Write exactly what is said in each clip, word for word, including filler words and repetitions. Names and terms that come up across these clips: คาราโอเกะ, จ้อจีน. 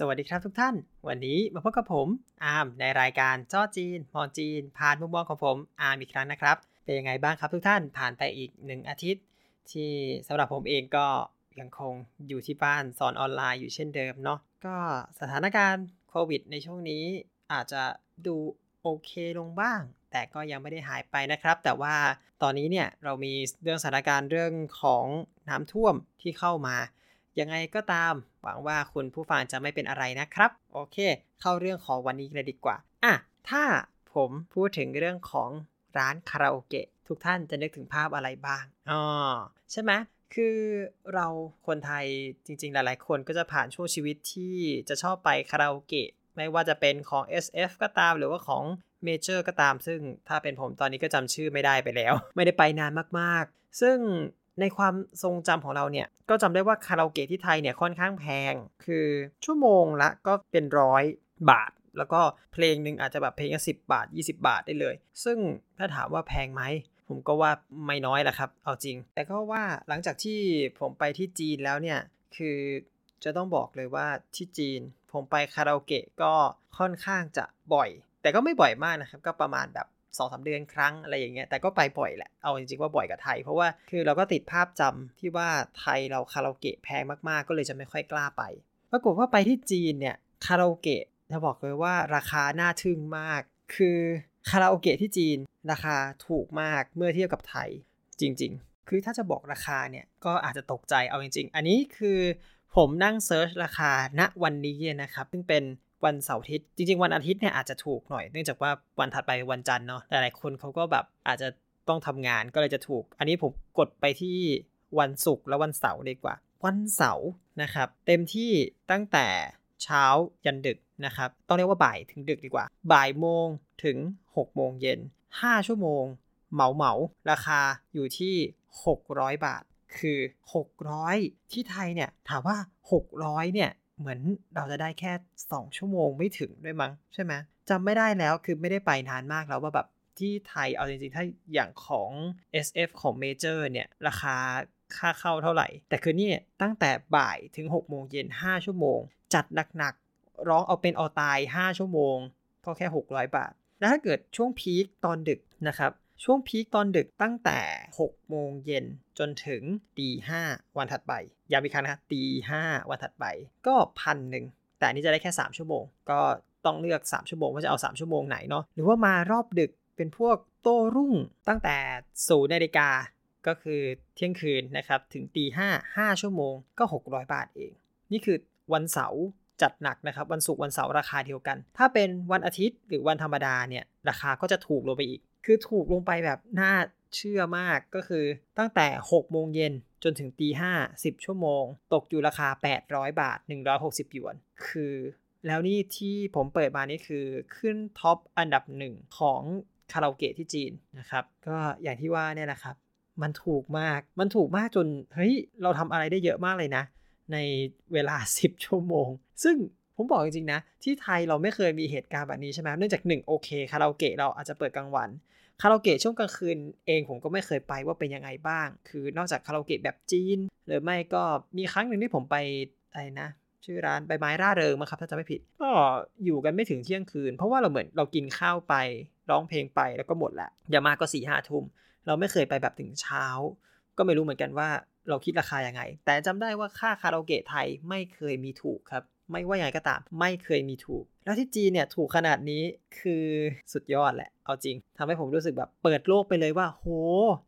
สวัสดีครับทุกท่านวันนี้มาพบกับผมอาร์มในรายการจ้อจีนมองจีนผ่านมุมมองของผมอาร์มอีกครั้งนะครับเป็นยังไงบ้างครับทุกท่านผ่านไปอีกหนึ่งอาทิตย์ที่สำหรับผมเองก็ยังคงอยู่ที่บ้านสอนออนไลน์อยู่เช่นเดิมเนาะก็สถานการณ์โควิดในช่วงนี้อาจจะดูโอเคลงบ้างแต่ก็ยังไม่ได้หายไปนะครับแต่ว่าตอนนี้เนี่ยเรามีเรื่องสถานการณ์เรื่องของน้ำท่วมที่เข้ามายังไงก็ตามหวังว่าคุณผู้ฟังจะไม่เป็นอะไรนะครับโอเคเข้าเรื่องของวันนี้เลยดีกว่าอ่ะถ้าผมพูดถึงเรื่องของร้านคาราโอเกะทุกท่านจะนึกถึงภาพอะไรบ้างอ๋อใช่ไหมคือเราคนไทยจริงๆหลายๆคนก็จะผ่านช่วงชีวิตที่จะชอบไปคาราโอเกะไม่ว่าจะเป็นของ เอส เอฟ ก็ตามหรือว่าของเมเจอร์ก็ตามซึ่งถ้าเป็นผมตอนนี้ก็จำชื่อไม่ได้ไปแล้วไม่ได้ไปนานมากๆซึ่งในความทรงจำของเราเนี่ยก็จำได้ว่าคาราโอเกะที่ไทยเนี่ยค่อนข้างแพงคือชั่วโมงละก็เป็นร้อยบาทแล้วก็เพลงหนึ่งอาจจะแบบเพลงละสิบบาทยี่สิบบาทได้เลยซึ่งถ้าถามว่าแพงไหมผมก็ว่าไม่น้อยละครับเอาจริงแต่ก็ว่าหลังจากที่ผมไปที่จีนแล้วเนี่ยคือจะต้องบอกเลยว่าที่จีนผมไปคาราโอเกะก็ค่อนข้างจะบ่อยแต่ก็ไม่บ่อยมากนะครับก็ประมาณแบบสองถึงสาม เดือนครั้งอะไรอย่างเงี้ยแต่ก็ไปบ่อยแหละเอาจริงๆว่าบ่อยกับไทยเพราะว่าคือเราก็ติดภาพจำที่ว่าไทยเราคาราโอเกะแพงมากๆก็เลยจะไม่ค่อยกล้าไปปรากฏว่าไปที่จีนเนี่ยคาราโอเกะจะบอกเลยว่าราคาน่าทึ่งมากคือคาราโอเกะที่จีนราคาถูกมากเมื่อเทียบกับไทยจริงๆคือถ้าจะบอกราคาเนี่ยก็อาจจะตกใจเอาจริงๆอันนี้คือผมนั่งเซิร์ชราคาณวันนี้นะครับซึ่งเป็นวันเสาร์อาทิตย์จริงๆวันอาทิตย์เนี่ยอาจจะถูกหน่อยเนื่องจากว่าวันถัดไปวันจันทร์เนาะหลายๆคนเขาก็แบบอาจจะต้องทำงานก็เลยจะถูกอันนี้ผมกดไปที่วันศุกร์และวันเสาร์ดีกว่าวันเสาร์นะครับเต็มที่ตั้งแต่เช้ายันดึกนะครับต้องเรียกว่าบ่ายถึงดึกดีกว่าบ่ายโมงถึงหกโมงเย็นห้าชั่วโมงเหมาเหมาราคาอยู่ที่หกร้อยบาทคือหกร้อยที่ไทยเนี่ยถามว่าหกร้อยเนี่ยเหมือนเราจะได้แค่สองชั่วโมงไม่ถึงด้วยมั้งใช่ไหมจำไม่ได้แล้วคือไม่ได้ไปนานมากแล้วว่าแบบที่ไทยเอาจริงๆถ้าอย่างของ เอส เอฟ ของเมเจอร์เนี่ยราคาค่าเข้าเท่าไหร่แต่คือนี่ตั้งแต่บ่ายถึงหกโมงเย็นห้าชั่วโมงจัดหนักๆร้องเอาเป็นเอาตายห้าชั่วโมงก็แค่หกร้อยบาทแล้วถ้าเกิดช่วงพีคตอนดึกนะครับช่วงพีคตอนดึกตั้งแต่หกโมงเย็นจนถึง ตีห้า วันถัดไปย้ำอีกครั้งนะ ตีห้า วันถัดไปก็ หนึ่งพัน แต่อันนี้จะได้แค่สามชั่วโมงก็ต้องเลือกสามชั่วโมงว่าจะเอาสามชั่วโมงไหนเนาะหรือว่ามารอบดึกเป็นพวกโต้รุ่งตั้งแต่ ศูนย์ นาฬิกาก็คือเที่ยงคืนนะครับถึง ตีห้า ห้าชั่วโมงก็หกร้อยบาทเองนี่คือวันเสาร์จัดหนักนะครับวันศุกร์วันเสาร์ราคาเดียวกันถ้าเป็นวันอาทิตย์หรือวันธรรมดาเนี่ยราคาก็จะถูกลงไปอีกคือถูกลงไปแบบน่าเชื่อมากก็คือตั้งแต่หกโมงเย็นจนถึง ตีห้า สิบชั่วโมงตกอยู่ราคาแปดร้อยบาทหนึ่งร้อยหกสิบหยวนคือแล้วนี่ที่ผมเปิดมานี่คือขึ้นท็อปอันดับหนึ่งของคาราโอเกะที่จีนนะครับก็อย่างที่ว่าเนี่ยแหละครับมันถูกมากมันถูกมากจนเฮ้ยเราทำอะไรได้เยอะมากเลยนะในเวลาสิบชั่วโมงซึ่งผมบอกจริงๆนะที่ไทยเราไม่เคยมีเหตุการณ์แบบนี้ใช่ไหมเนื่องจากหนึ่งโอเคคาราโอเกะเราอาจจะเปิดกลางวันคาราโอเกะช่วงกลางคืนเองผมก็ไม่เคยไปว่าเป็นยังไงบ้างคือนอกจากคาราโอเกะแบบจีนหรือไม่ก็มีครั้งหนึ่งที่ผมไปอะไรนะชื่อร้านใบไม้ร่าเริงมั้งครับถ้าจำไม่ผิดก็อยู่กันไม่ถึงเที่ยงคืนเพราะว่าเราเหมือนเรากินข้าวไปร้องเพลงไปแล้วก็หมดละอย่ามาก็สี่ห้าทุ่มเราไม่เคยไปแบบถึงเช้าก็ไม่รู้เหมือนกันว่าเราคิดราคายังไงแต่จำได้ว่าค่าคาราโอเกะไทยไม่เคยมีถูกครับไม่ว่ายังไงก็ตามไม่เคยมีถูกแล้วที่จีนเนี่ยถูกขนาดนี้คือสุดยอดแหละเอาจริงทำให้ผมรู้สึกแบบเปิดโลกไปเลยว่าโห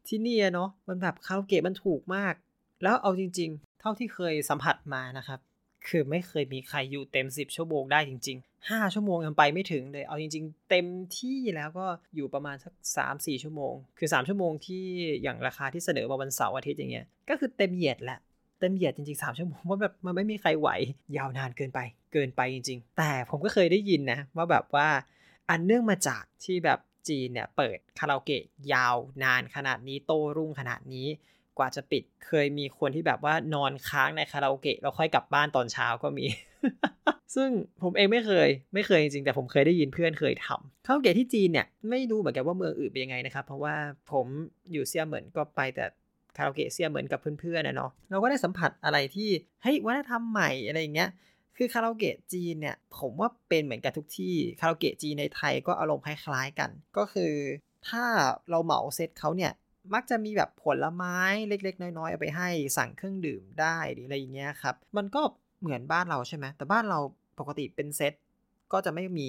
ที่นี่เนาะมันแบบคาราโอเกะมันถูกมากแล้วเอาจริงๆเท่าที่เคยสัมผัสมานะครับคือไม่เคยมีใครอยู่เต็มสิบชั่วโมงได้จริงๆห้าชั่วโมงยังไปไม่ถึงเลยเอาจริงๆเต็มที่แล้วก็อยู่ประมาณสัก สามถึงสี่ ชั่วโมงคือสามชั่วโมงที่อย่างราคาที่เสนอมาวันเสาร์อาทิตย์อย่างเงี้ยก็คือเต็มเหยียดแหละเต็มเหยียดจริงๆสามชั่วโมงว่าแบบมันไม่มีใครไหวยาวนานเกินไปเกินไปจริงๆแต่ผมก็เคยได้ยินนะว่าแบบว่าอันเนื่องมาจากที่แบบจีนเนี่ยเปิดคาราโอเกะยาวนานขนาดนี้โต้รุ่งขนาดนี้กว่าจะปิดเคยมีคนที่แบบว่านอนค้างในคาราโอเกะแล้วค่อยกลับบ้านตอนเช้าก็มี ซึ่งผมเองไม่เคยไม่เคยจริงๆแต่ผมเคยได้ยินเพื่อนเคยทำคาราโอเกะที่จีนเนี่ยไม่รู้เหมือนกันว่าเมืองอื่นเป็นยังไงนะครับเพราะว่าผมอยู่เซี่ยเหมินก็ไปแต่คาราโอเกะเซี่ยเหมือนกับเพื่อนๆนะเนาะเราก็ได้สัมผัสอะไรที่เฮ้ยวัฒนธรรมใหม่อะไรอย่างเงี้ย คือคาราโอเกะจีนเนี่ยผมว่าเป็นเหมือนกันทุกที่คาราโอเกะจีนในไทยก็อารมณ์คล้ายๆกันก็คือถ้าเราเหมาเซตเขาเนี่ยมักจะมีแบบผลไม้เล็กๆน้อยๆเอาไปให้สั่งเครื่องดื่มได้หรืออะไรอย่างเงี้ยครับมันก็เหมือนบ้านเราใช่ไหมแต่บ้านเราปกติเป็นเซตก็จะไม่มี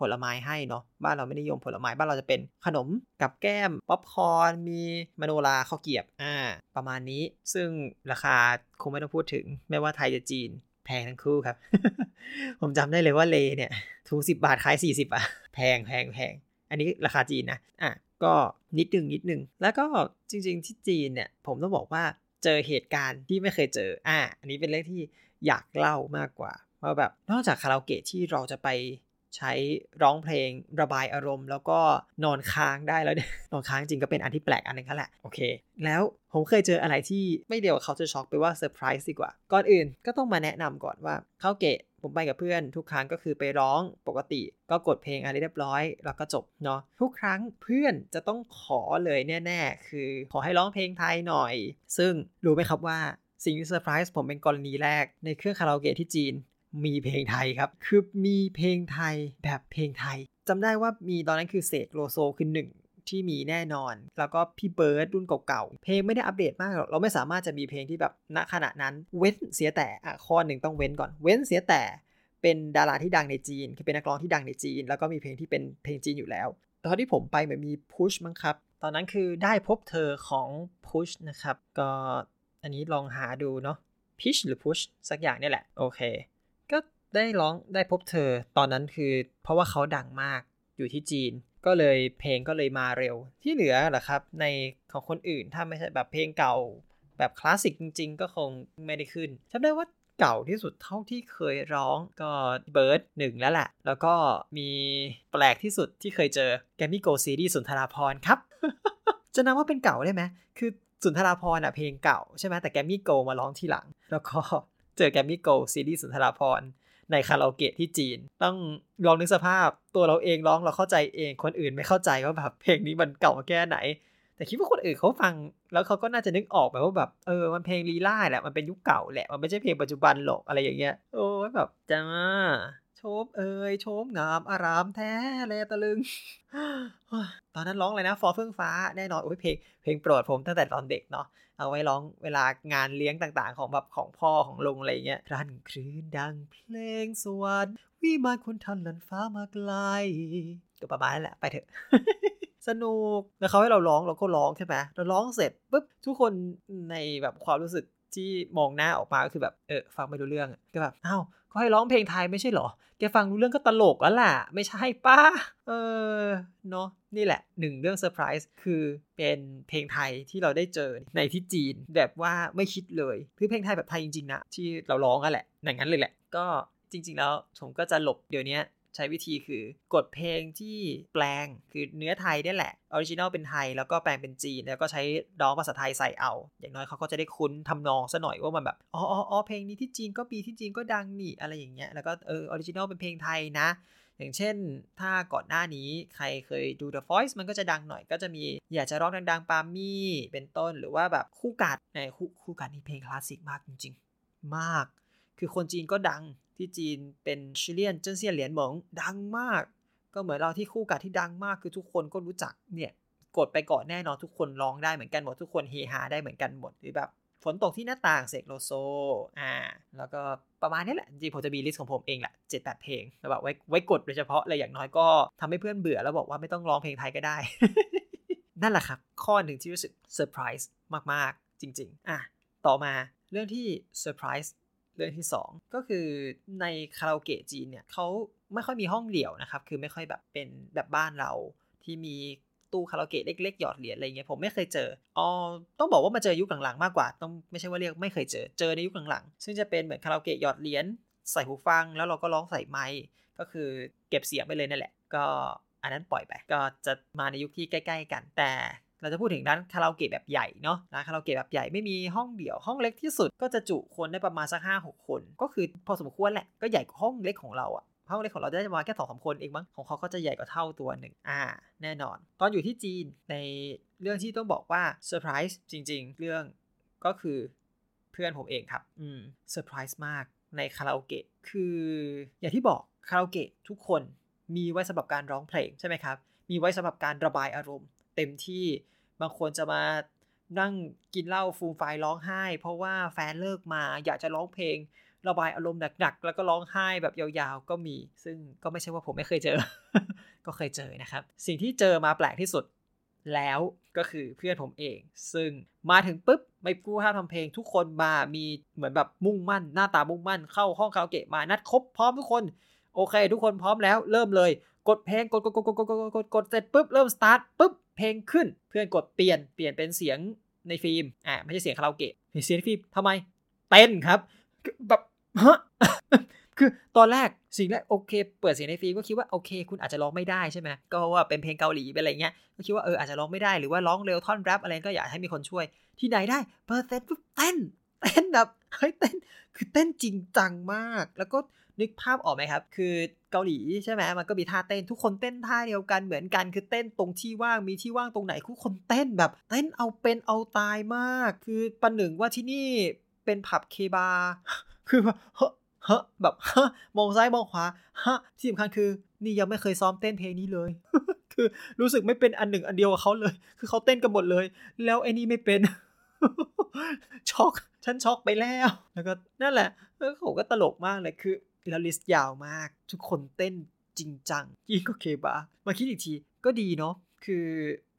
ผลไม้ให้เนาะบ้านเราไม่นิยมผลไม้บ้านเราจะเป็นขนมกับแก้มป๊อปคอร์นมีมโนราข้าวเกี๊ยบอ่าประมาณนี้ซึ่งราคาคงไม่ต้องพูดถึงไม่ว่าไทยจะจีนแพงทั้งคู่ครับ ผมจำได้เลยว่าเลเนี่ยถูกสิบบาทขายสี่สิบอ่ะแพงแพงแพงอันนี้ราคาจีนนะอ่ะก็นิดนึงนิดนึงแล้วก็จริงๆที่จีนเนี่ยผมต้องบอกว่าเจอเหตุการณ์ที่ไม่เคยเจออ่ะอันนี้เป็นเรื่องที่อยากเล่ามากกว่าว่าแบบนอกจากคาราโอเกะที่เราจะไปใช้ร้องเพลงระบายอารมณ์แล้วก็นอนค้างได้แล้วเนี่ยนอนค้างจริงก็เป็นอันที่แปลกอันนึงแล้วแหละโอเคแล้วผมเคยเจออะไรที่ไม่เดียวกับเขาจะช็อกไปว่าเซอร์ไพรส์ดีกว่าก่อนอื่นก็ต้องมาแนะนำก่อนว่าคาราโอเกะผมไปกับเพื่อนทุกครั้งก็คือไปร้องปกติก็กดเพลงอะไรเรียบร้อยแล้วก็จบเนาะทุกครั้งเพื่อนจะต้องขอเลยแน่ๆคือขอให้ร้องเพลงไทยหน่อยซึ่งรู้ไหมครับว่าสิ่งที่เซอร์ไพรส์ผมเป็นกรณีแรกในเครื่องคาราโอเกะที่จีนมีเพลงไทยครับคือมีเพลงไทยแบบเพลงไทยจำได้ว่ามีตอนนั้นคือเสกโลโซคือหนึ่งที่มีแน่นอนแล้วก็พี่เบิร์ดรุ่นเก่าๆเพลงไม่ได้อัปเดตมากหรอกเราไม่สามารถจะมีเพลงที่แบบณขณะนั้นเว้นเสียแต่อ่ะข้อหนึ่งต้องเว้นก่อนเว้นเสียแต่เป็นดาราที่ดังในจีนคือเป็นนักร้องที่ดังในจีนแล้วก็มีเพลงที่เป็นเพลงจีนอยู่แล้วตอนที่ผมไปเหมือนมีพุชมั้งครับตอนนั้นคือได้พบเธอของพุชนะครับก็อันนี้ลองหาดูเนาะพิชหรือพุชสักอย่างนี่แหละโอเคก็ได้ร้องได้พบเธอตอนนั้นคือเพราะว่าเขาดังมากอยู่ที่จีนก็เลยเพลงก็เลยมาเร็วที่เหลือล่ะครับในของคนอื่นถ้าไม่ใช่แบบเพลงเก่าแบบคลาสสิกจริงๆก็คงไม่ได้ขึ้นจำได้ว่าเก่าที่สุดเท่าที่เคยร้องก็เบิร์ดหนึ่งแล้วแหละแล้วก็มีแปลกที่สุดที่เคยเจอแกมมี่โกลด์ซีรีส์สุนทราภรณ์ครับ จะนับว่าเป็นเก่าได้ไหมคือสุนทราภรณ์อ่ะเพลงเก่าใช่ไหมแต่แกมมี่โกลด์มาร้องทีหลังแล้วก็เจอแกมมี่โกลด์ซีรีส์สุนทราภรณ์ในคาราโอเกะที่จีนต้องลองนึกสภาพตัวเราเองร้องเราเข้าใจเองคนอื่นไม่เข้าใจว่าแบบเพลงนี้มันเก่าแค่ไหนแต่คิดว่าคนอื่นเขาฟังแล้วเขาก็น่าจะนึกออกแบบว่าแบบเออมันเพลงลีลาแหละมันเป็นยุคเก่าแหละมันไม่ใช่เพลงปัจจุบันหรอกอะไรอย่างเงี้ยโอ้ยแบบจ้าโชมเอ้ยโชมงามอารามแท้แลตะลึง ตอนนั้นร้องอะไรนะฟอเฟื่องฟ้าแน่นอนโอ้ยเพลงเพลงโปรดผมตั้งแต่ตอนเด็กเนาะเอาไว้ร้องเวลางานเลี้ยงต่างๆของแบบของพ่อของลุงอะไรเงี้ยรันคลื่นดังเพลงสวรรค์วิมานคนทันลันฟ้ามาไกลก็ประมาณนั้นแหละไปเถอะ สนุกแล้วเขาให้เราร้องเราก็ร้องใช่ไหมเราร้องเสร็จปุ๊บทุกคนในแบบความรู้สึกที่มองหน้าออกมาก็คือแบบเออฟังไม่รู้เรื่องก็แบบอ้าวก็ให้ร้องเพลงไทยไม่ใช่เหรอแกฟังรู้เรื่องก็ตลกแล้วล่ะไม่ใช่ป้าเออเนาะนี่แหละหนึ่งเรื่องเซอร์ไพรส์คือเป็นเพลงไทยที่เราได้เจอในที่จีนแบบว่าไม่คิดเลยคือเพลงไทยแบบไทยจริงๆนะที่เราร้องนั่นแหละอย่างนั้นเลยแหละก็จริงๆแล้วผมก็จะหลบเดี๋ยวนี้ใช้วิธีคือกดเพลงที่แปลงคือเนื้อไทยนี่แหละออริจินอลเป็นไทยแล้วก็แปลงเป็นจีนแล้วก็ใช้ร้องภาษาไทยใส่เอาอย่างน้อยเขาก็จะได้คุ้นทำนองซะหน่อยว่ามันแบบอ๋ออ๋ออ๋อเพลงนี้ที่จีนก็ปีที่จีนก็ดังนี่อะไรอย่างเงี้ยแล้วก็เออออริจินอลเป็นเพลงไทยนะอย่างเช่นถ้าก่อนหน้านี้ใครเคยดู The Voice มันก็จะดังหน่อยก็จะมีอยากจะร้องดังๆปามี่เป็นต้นหรือว่าแบบคู่กัดในคู่คู่กัดนี่เพลงคลาสสิกมากจริงๆมากคือคนจีนก็ดังที่จีนเป็นชิเลียนเจิ้นเซียนเหรียญหมงดังมากก็เหมือนเราที่คู่กัดที่ดังมากคือทุกคนก็รู้จักเนี่ยกดไปก่อนแน่นอนทุกคนร้องได้เหมือนกันหมดทุกคนเฮฮาได้เหมือนกันหมดหรือแบบฝนตกที่หน้าต่างเสกโลโซอ่าแล้วก็ประมาณนี้แหละจริงผมจะมีลิสต์ของผมเองแหละ เจ็ดแปด เพลงแบบไว้ไว้กดโดยเฉพาะเลยอย่างน้อยก็ทำให้เพื่อนเบื่อแล้วบอกว่าไม่ต้องร้องเพลงไทยก็ได้ นั่นแหละครับข้อหนึ่งที่รู้สึกเซอร์ไพรส์มากๆจริงๆอ่ะต่อมาเรื่องที่เซอร์ไพรส์เรื่องที่สองก็คือในคาราโอเกะจีนเนี่ยเขาไม่ค่อยมีห้องเดี่ยวนะครับคือไม่ค่อยแบบเป็นแบบบ้านเราที่มีตู้คาราโอเกะเล็กๆหยอดเหรียญอะไรเงี้ยผมไม่เคยเจออ๋อต้องบอกว่ามาเจอยุคหลังๆมากกว่าต้องไม่ใช่ว่าเรียกไม่เคยเจอเจอในยุคหลังๆซึ่งจะเป็นเหมือนคาราโอเกะหยอดเหรียญใส่หูฟังแล้วเราก็ร้องใส่ไมค์ก็คือเก็บเสียงไปเลยนั่นแหละก็อันนั้นปล่อยไปก็จะมาในยุคที่ใกล้ๆกันแต่เราจะพูดถึงร้านคาราโอเกะแบบใหญ่เนาะร้านคาราโอเกะแบบใหญ่ไม่มีห้องเดี่ยวห้องเล็กที่สุดก็จะจุคนได้ประมาณสัก ห้าหก คนก็คือพอสมควรแหละก็ใหญ่กว่าห้องเล็กของเราอะห้องเล็กของเราได้ประมาณแค่ สองสาม คนเองมั้งของเขาก็จะใหญ่กว่าเท่าตัวหนึ่งอ่าแน่นอนตอนอยู่ที่จีนในเรื่องที่ต้องบอกว่าเซอร์ไพรส์จริงๆเรื่องก็คือเพื่อนผมเองครับอืมเซอร์ไพรส์มาก ในคาราโอเกะคืออย่างที่บอกคาราโอเกะทุกคนมีไว้สำหรับการร้องเพลงใช่ไหมครับมีไว้สำหรับการระบายอารมณ์เต็มที่บางคนจะมานั่งกินเหล้าฟูมไฟร้องไห้เพราะว่าแฟนเลิกมาอยากจะร้องเพลงระบายอารมณ์หนักๆแล้วก็ร้องไห้แบบยาวๆก็มีซึ่งก็ไม่ใช่ว่าผมไม่เคยเจอ ก็เคยเจอนะครับสิ่งที่เจอมาแปลกที่สุดแล้วก็คือเพื่อนผมเองซึ่งมาถึงปุ๊บไม่พูดห้ามทำเพลงทุกคนมามีเหมือนแบบมุ่งมั่นหน้าตามุ่งมั่นเข้าห้องคาราโอเกะมานัดครบพร้อมทุกคนโอเคทุกคนพร้อมแล้วเริ่มเลยกดเพลงกดกดกดกดกดกดกดเสร็จปุ๊บเริ่มสตาร์ทปุ๊บเพลงขึ้นเพื่อนกดเปลี่ยนเปลี่ยนเป็นเสียงในฟิล์มอ่าไม่ใช่เสียงคาราโอเกะเสียงฟิล์มทำไมเต้นครับแบบฮะ คือตอนแรกสิ่งแรกโอเคเปิดเสียงในฟิล์มก็คิดว่าโอเคคุณอาจจะร้องไม่ได้ใช่ไหมก็ว่าเป็นเพลงเกาหลีเป็นอะไรเงี้ยก็คิดว่าเอออาจจะร้องไม่ได้หรือว่าร้องเร็วท่อนแรปอะไรก็อยากให้มีคนช่วยที่ไหนได้เปิดเต้นปุ๊บเต้นเต้นแบบเฮ้ยเต้นคือเต้นจริงจังมากแล้วก็นึกภาพออกไหมครับคือเกาหลีใช่ไหมมันก็มีท่าเต้นทุกคนเต้นท่าเดียวกันเหมือนกันคือเต้นตรงที่ว่างมีที่ว่างตรงไหนทุกคนเต้นแบบเต้นเอาเป็นเอาตายมากคือประหนึ่งว่าที่นี่เป็นผับเคบาร์คือแบบเฮ้อเฮ้อแบบเฮ้อมองซ้ายมองขวาเฮ้อที่สำคัญคือนี่ยังไม่เคยซ้อมเต้นเพลงนี้เลย คือรู้สึกไม่เป็นอันหนึ่งอันเดียวกับเขาเลยคือเขาเต้นกันหมดเลยแล้วไอ้นี่ไม่เป็น ช็อกฉันช็อกไปแล้วแล้วก็นั่นแหละแล้วเขาก็ตลกมากเลยคือแล้วลิสต์ยาวมากทุกคนเต้นจริงจังยิ่งก็เคบามาคิดอีกทีก็ดีเนาะคือ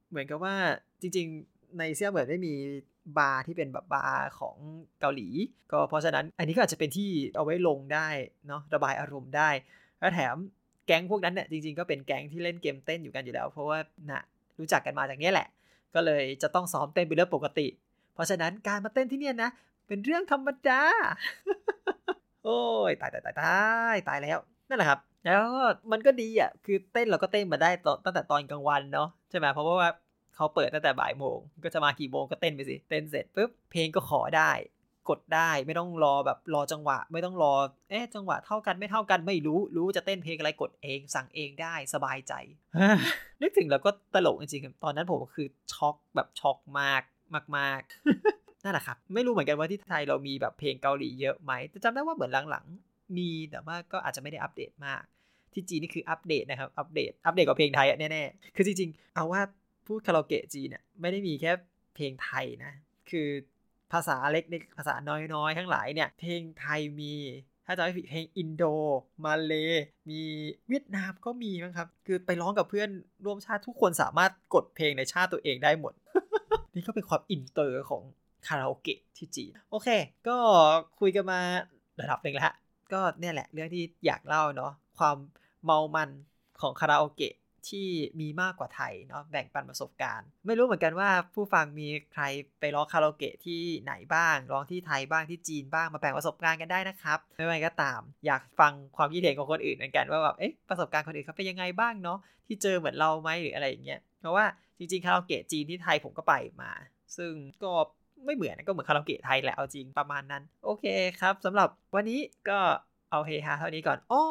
เหมือนกับว่าจริงๆในเซียเหมือนไม่มีบาร์ที่เป็นแบบบาร์ของเกาหลีก็เพราะฉะนั้นอันนี้ก็อาจจะเป็นที่เอาไว้ลงได้เนาะระบายอารมณ์ได้และแถมแก๊งพวกนั้นเนี่ยจริงๆก็เป็นแก๊งที่เล่นเกมเต้นอยู่กันอยู่แล้วเพราะว่าน่ะรู้จักกันมาจากนี้แหละก็เลยจะต้องซ้อมเต้นเป็นเรื่องปกติเพราะฉะนั้นการมาเต้นที่เนี่ยนะเป็นเรื่องธรรมดา โอ้ยตายตายตายตายตายแล้วนั่นแหละครับแล้วมันก็ดีอ่ะคือเต้นเราก็เต้นมาได้ตั้งแต่ตอนกลางวันเนาะใช่ไหมเพราะว่าเขาเปิดตั้งแต่บ่ายโมงก็จะมากี่โมงก็เต้นไปสิเต้นเสร็จปุ๊บเพลงก็ขอได้กดได้ไม่ต้องรอแบบรอจังหวะไม่ต้องรอเอ๊ะจังหวะเท่ากันไม่เท่ากันไม่รู้รู้จะเต้นเพลงอะไรกดเองสั่งเองได้สบายใจ นึกถึงแล้วก็ตลกจริงๆตอนนั้นผมคือช็อกแบบช็อกมากมากๆ นั่นแหละครับไม่รู้เหมือนกันว่าที่ไทยเรามีแบบเพลงเกาหลีเยอะไหมแต่จำได้ว่าเหมือนหลังๆมีแต่ว่าก็อาจจะไม่ได้อัปเดตมากที่จีนนี่คืออัปเดตนะครับอัปเดตอัปเดตกว่าเพลงไทยแน่ๆคือจริงๆเอาว่าพูดคาราโอเกะจีนเนี่ยไม่ได้มีแค่เพลงไทยนะคือภาษาเล็กๆภาษาน้อยๆทั้งหลายเนี่ยเพลงไทยมีถ้าจะไม่ผิดเพลงอินโดมาเลมีเวียดนามก็มีมั้งครับคือไปร้องกับเพื่อนร่วมชาติทุกคนสามารถกดเพลงในชาติตัวเองได้หมด นี่ก็เป็นความอินเตอร์ของคาราโอเกะที่จีนโอเคก็คุยกันมาระดับหนึ่งแล้วฮะก็เนี่ยแหละเรื่องที่อยากเล่าเนาะความเมามันของคาราโอเกะที่มีมากกว่าไทยเนาะแบ่งปันประสบการณ์ไม่รู้เหมือนกันว่าผู้ฟังมีใครไปร้องคาราโอเกะที่ไหนบ้างร้องที่ไทยบ้างที่จีนบ้างมาแบ่งประสบการณ์กันได้นะครับไม่ว่าก็ตามอยากฟังความคิดเห็นของคนอื่นเหมือนกันว่าแบบเอ๊ะประสบการณ์คนอื่นเขาเป็นยังไงบ้างเนาะที่เจอเหมือนเราไหมหรืออะไรอย่างเงี้ยเพราะว่าจริงๆคาราโอเกะจีนที่ไทยผมก็ไปมาซึ่งก็ไม่เหมือนนะก็เหมือนคาราโอเกะไทยแหละเอาจริงประมาณนั้นโอเคครับสำหรับวันนี้ก็เอาเฮฮาเท่านี้ก่อนอ้อ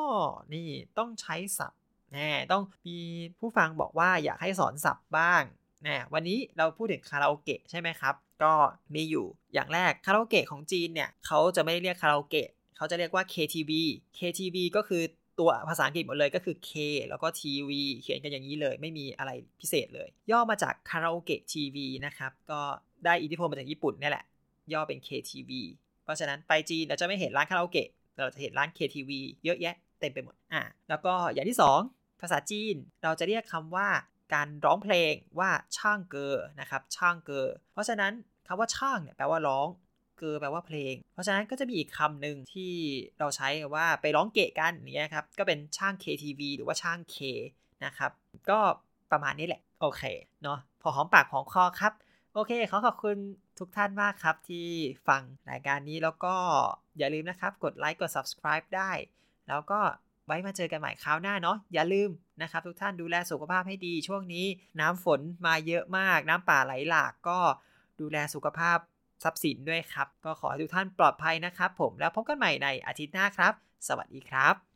นี่ต้องใช้ศัพท์แน่ต้องมีผู้ฟังบอกว่าอยากให้สอนศัพท์บ้างแน่วันนี้เราพูดถึงคาราโอเกะใช่ไหมครับก็มีอยู่อย่างแรกคาราโอเกะของจีนเนี่ยเขาจะไม่เรียกคาราโอเกะเขาจะเรียกว่า เค ที วี เค ที วี ก็คือตัวภาษาอังกฤษหมดเลยก็คือ K แล้วก็ ที วี เขียนกันอย่างนี้เลยไม่มีอะไรพิเศษเลยย่อมาจากคาราโอเกะทีวีนะครับก็ได้อิทธิพลมาจากญี่ปุ่นนี่แหละย่อเป็น เค ที วี เพราะฉะนั้นไปจีนเราจะไม่เห็นร้านคาราโอเกะเราจะเห็นร้าน เค ที วี เยอะแยะเต็มไปหมดอ่ะแล้วก็อย่างที่สองภาษาจีนเราจะเรียกคำว่าการร้องเพลงว่าช่างเกอนะครับช่างเกอเพราะฉะนั้นคำว่าช่างเนี่ยแปลว่าร้องเกอแปลว่าเพลงเพราะฉะนั้นก็จะมีอีกคำหนึ่งที่เราใช้ว่าไปร้องเกะกันอย่างเงี้ยครับก็เป็นช่าง เค ที วี หรือว่าช่าง K นะครับก็ประมาณนี้แหละโอเคเนาะพอหอมปากหอมคอครับโอเคขอขอบคุณทุกท่านมากครับที่ฟังรายการนี้แล้วก็อย่าลืมนะครับกดไลค์กด Subscribe ได้แล้วก็ไว้มาเจอกันใหม่คราวหน้าเนาะอย่าลืมนะครับทุกท่านดูแลสุขภาพให้ดีช่วงนี้น้ำฝนมาเยอะมากน้ำป่าไหลหลากก็ดูแลสุขภาพทรัพย์สินด้วยครับก็ขอให้ทุกท่านปลอดภัยนะครับผมแล้วพบกันใหม่ในอาทิตย์หน้าครับสวัสดีครับ